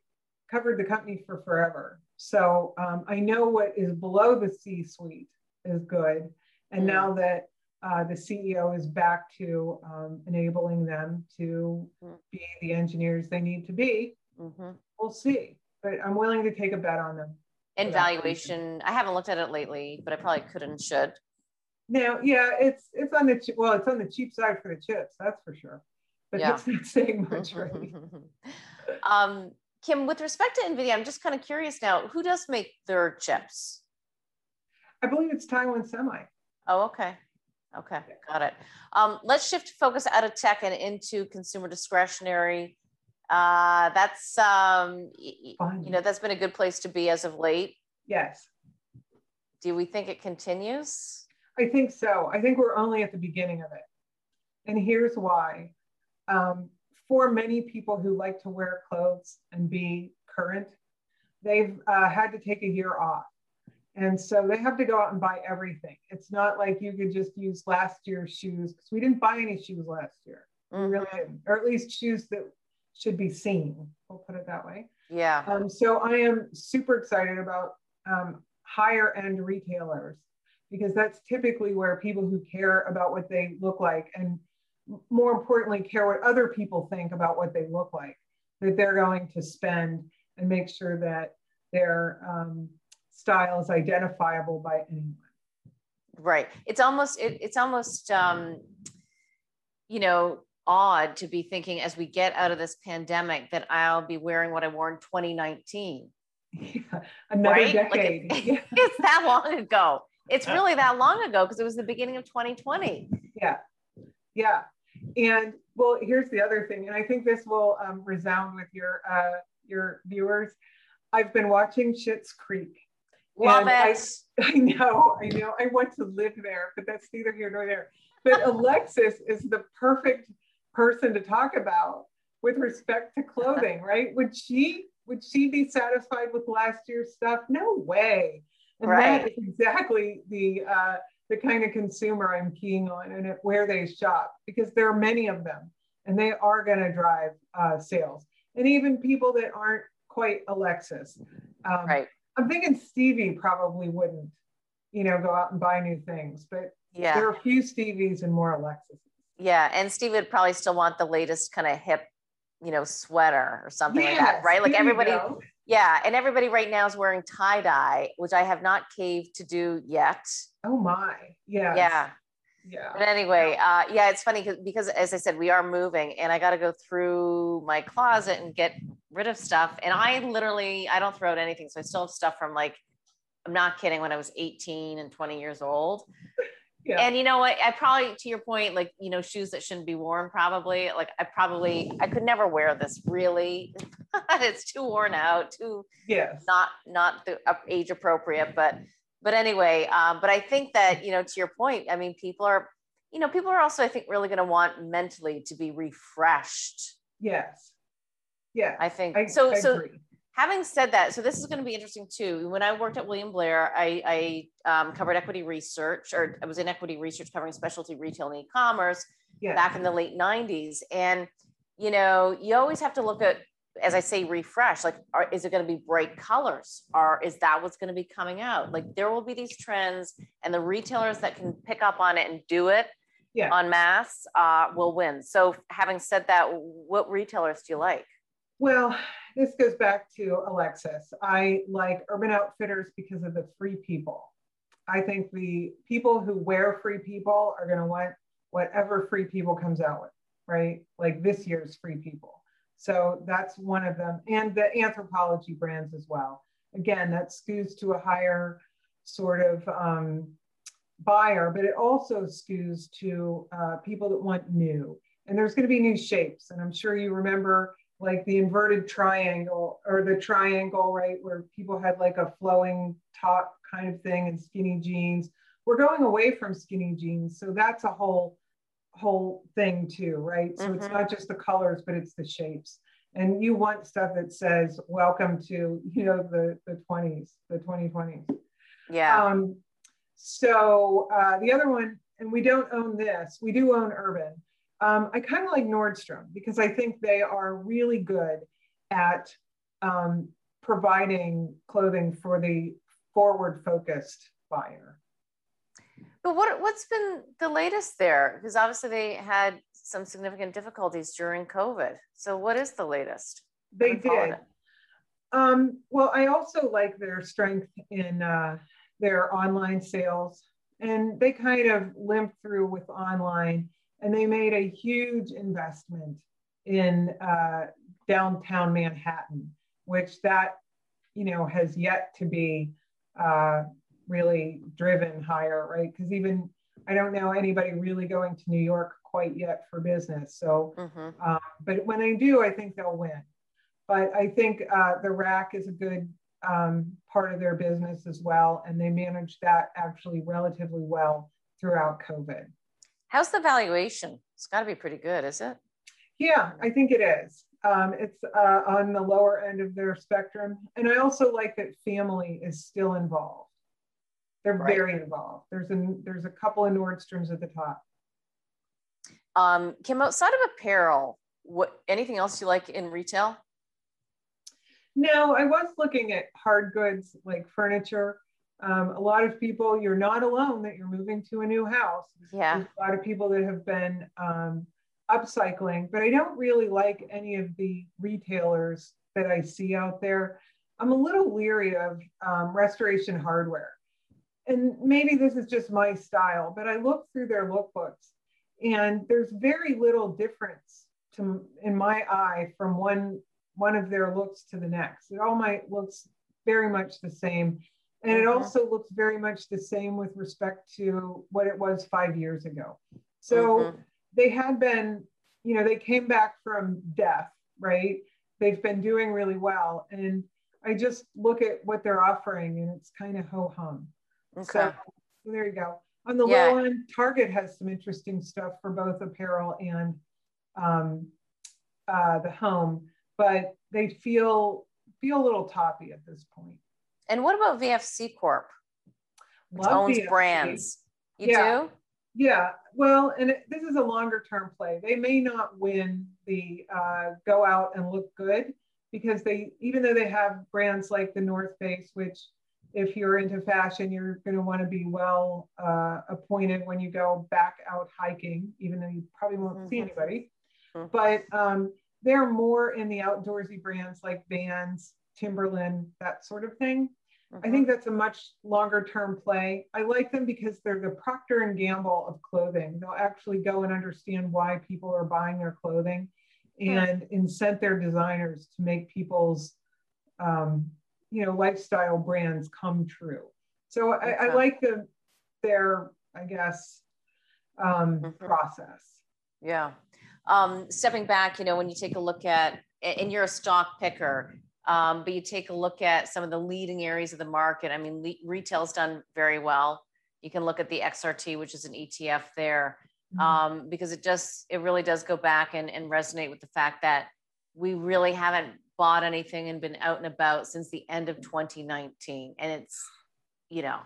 covered the company for forever. So um, I know what is below the C-suite is good. And mm. now that Uh, the C E O is back to um, enabling them to mm-hmm. be the engineers they need to be. Mm-hmm. We'll see, but I'm willing to take a bet on them. And valuation, I haven't looked at it lately, but I probably could and should. Now, yeah, it's it's on the well, it's on the cheap side for the chips, that's for sure. But yeah. That's not saying much, really. um, Kim, with respect to NVIDIA, I'm just kind of curious now. Who does make their chips? I believe it's Taiwan Semi. Oh, okay. Okay, got it. Um, let's shift focus out of tech and into consumer discretionary. Uh, that's, um, you know, that's been a good place to be as of late. Yes. Do we think it continues? I think so. I think we're only at the beginning of it. And here's why. Um, for many people who like to wear clothes and be current, they've uh, had to take a year off. And so they have to go out and buy everything. It's not like you could just use last year's shoes, because we didn't buy any shoes last year. Mm-hmm. We really didn't, or at least shoes that should be seen. We'll put it that way. Yeah. Um, so I am super excited about um, higher end retailers, because that's typically where people who care about what they look like, and more importantly, care what other people think about what they look like, that they're going to spend and make sure that they're, um, style is identifiable by anyone. Right. It's almost, it, it's almost, um, you know, odd to be thinking as we get out of this pandemic that I'll be wearing what I wore in twenty nineteen. Yeah, another right? decade. Like it, yeah. It's that long ago. It's really that long ago, because it was the beginning of twenty twenty. Yeah. Yeah. And well, here's the other thing. And I think this will um, resound with your, uh, your viewers. I've been watching Schitt's Creek. Love and it. I, I know, I know. I want to live there, but that's neither here nor there. But Alexis is the perfect person to talk about with respect to clothing, right? Would she would she be satisfied with last year's stuff? No way. And right. That is exactly the uh, the kind of consumer I'm keying on, and where they shop, because there are many of them, and they are going to drive uh, sales. And even people that aren't quite Alexis, um, right? I'm thinking Stevie probably wouldn't, you know, go out and buy new things, but yeah. There are a few Stevies and more Alexis. Yeah, and Stevie would probably still want the latest kind of hip, you know, sweater or something yes, like that, right? Like everybody, know. yeah, and everybody right now is wearing tie-dye, which I have not caved to do yet. Oh my, yeah. Yeah. Yeah. But anyway, uh, yeah, it's funny because, as I said, we are moving, and I got to go through my closet and get rid of stuff. And I literally, I don't throw out anything. So I still have stuff from, like, I'm not kidding, when I was eighteen and twenty years old. Yeah. And you know what, I, I probably, to your point, like, you know, shoes that shouldn't be worn, probably, like I probably, I could never wear this really. It's too worn out, too, yes. not, not the age appropriate, but But anyway, um, but I think that, you know, to your point, I mean, people are, you know, people are also, I think, really going to want mentally to be refreshed. Yes. Yeah. I think I, so. I so agree. Having said that, so this is going to be interesting too. When I worked at William Blair, I, I um, covered equity research, or I was in equity research covering specialty retail and e-commerce yes. back in the late nineties. And, you know, you always have to look at, as I say, refresh, like, are, is it going to be bright colors? Or is that what's going to be coming out? Like, there will be these trends, and the retailers that can pick up on it and do it yeah. en masse uh, will win. So having said that, what retailers do you like? Well, this goes back to Alexis. I like Urban Outfitters because of the Free People. I think the people who wear Free People are going to want whatever Free People comes out with, right? Like this year's Free People. So that's one of them. And the anthropology brands as well. Again, that skews to a higher sort of um, buyer, but it also skews to uh, people that want new. And there's going to be new shapes. And I'm sure you remember, like, the inverted triangle, or the triangle, right, where people had like a flowing top kind of thing and skinny jeans. We're going away from skinny jeans. So that's a whole whole thing too, right? So mm-hmm. It's not just the colors, but it's the shapes. And you want stuff that says, welcome to, you know, the, the twenties, the twenty twenties. Yeah. Um, so uh, the other one, and we don't own this, we do own Urban. Um, I kind of like Nordstrom, because I think they are really good at um, providing clothing for the forward-focused buyer. But what, what's been the latest there? Because obviously they had some significant difficulties during COVID. So what is the latest? They did. Um, well, I also like their strength in uh, their online sales. And they kind of limped through with online. And they made a huge investment in uh, downtown Manhattan, which that, you know, has yet to be uh, really driven higher, right? Because even, I don't know anybody really going to New York quite yet for business. So, mm-hmm. um, but when they do, I think they'll win. But I think uh, the rack is a good um, part of their business as well. And they managed that actually relatively well throughout COVID. How's the valuation? It's got to be pretty good, is it? Yeah, I think it is. Um, it's uh, on the lower end of their spectrum. And I also like that family is still involved. They're right. very involved. There's a, there's a couple of Nordstroms at the top. Um, Kim, outside of apparel, what anything else you like in retail? No, I was looking at hard goods like furniture. Um, a lot of people, you're not alone that you're moving to a new house. Yeah. There's a lot of people that have been um, upcycling, but I don't really like any of the retailers that I see out there. I'm a little leery of um, Restoration Hardware. And maybe this is just my style, but I look through their lookbooks and there's very little difference to, in my eye from one, one of their looks to the next. It all might looks very much the same. And it also looks very much the same with respect to what it was five years ago. So mm-hmm. they had been, you know, they came back from death, right? They've been doing really well. And I just look at what they're offering and it's kind of ho-hum. Okay. So there you go. On the yeah. low end, Target has some interesting stuff for both apparel and um, uh, the home, but they feel, feel a little toppy at this point. And what about V F C Corp, which Love owns V F C. Brands? You yeah. do? Yeah. Well, and it, this is a longer term play. They may not win the uh, go out and look good because they, even though they have brands like the North Face, which if you're into fashion, you're going to want to be well uh, appointed when you go back out hiking, even though you probably won't mm-hmm. see anybody. Mm-hmm. But um, they're more in the outdoorsy brands like Vans, Timberland, that sort of thing. Mm-hmm. I think that's a much longer term play. I like them because they're the Procter and Gamble of clothing. They'll actually go and understand why people are buying their clothing and mm-hmm. incent their designers to make people's um, you know, lifestyle brands come true. So I, okay. I like the, their, I guess, um, mm-hmm. process. Yeah. Um, stepping back, you know, when you take a look at, and you're a stock picker, Um, but you take a look at some of the leading areas of the market. I mean, le- retail's done very well. You can look at the X R T, which is an E T F there, um, mm-hmm. because it just, it really does go back and, and resonate with the fact that we really haven't bought anything and been out and about since the end of twenty nineteen. And it's, you know,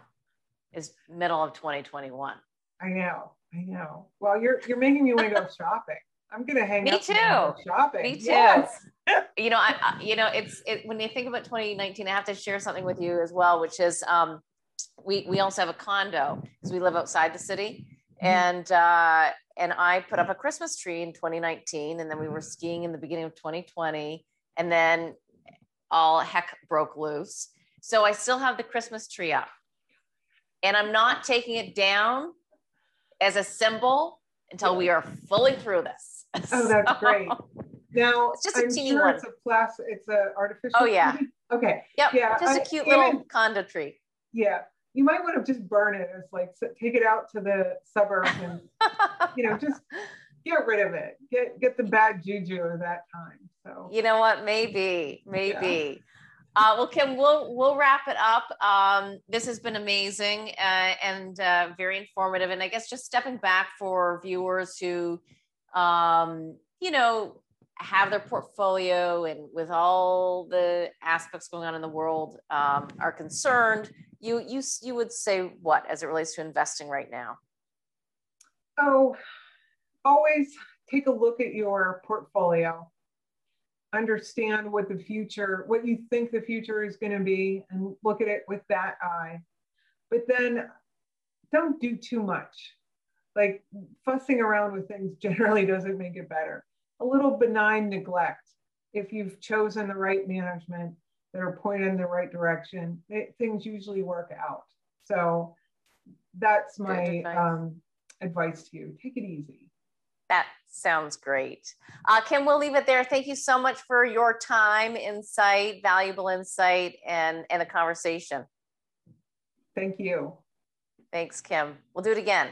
it's middle of twenty twenty-one. I know, I know. Well, you're, you're making me want to go shopping. I'm going to hang me out too. And shopping. Me too. Yes. You know, I, you know, it's, it, when you think about twenty nineteen, I have to share something with you as well, which is, um, we, we also have a condo because we live outside the city and, uh, and I put up a Christmas tree in twenty nineteen and then we were skiing in the beginning of twenty twenty and then all heck broke loose. So I still have the Christmas tree up and I'm not taking it down as a symbol until we are fully through this. Oh, that's great. Now, it's just a I'm teeny sure one. It's a plastic, it's an artificial. Oh, yeah. Tree? Okay. Yep. Yeah. Just I, a cute little even, condo tree. Yeah. You might want to just burn it. It's like, take it out to the suburbs and, you know, just get rid of it. Get get the bad juju of that time. So, you know what? Maybe, maybe. Yeah. Uh, well, Kim, we'll, we'll wrap it up. Um, this has been amazing uh, and uh, very informative. And I guess just stepping back for viewers who, um, you know, have their portfolio and with all the aspects going on in the world um, are concerned, you you you would say what as it relates to investing right now? Oh, always take a look at your portfolio, understand what the future, what you think the future is going to be and look at it with that eye. But then don't do too much. Like fussing around with things generally doesn't make it better. A little benign neglect. If you've chosen the right management that are pointed in the right direction, it, things usually work out. So that's my advice. Um, advice to you. Take it easy. That sounds great. Uh, Kim, we'll leave it there. Thank you so much for your time, insight, valuable insight, and, and the conversation. Thank you. Thanks, Kim. We'll do it again.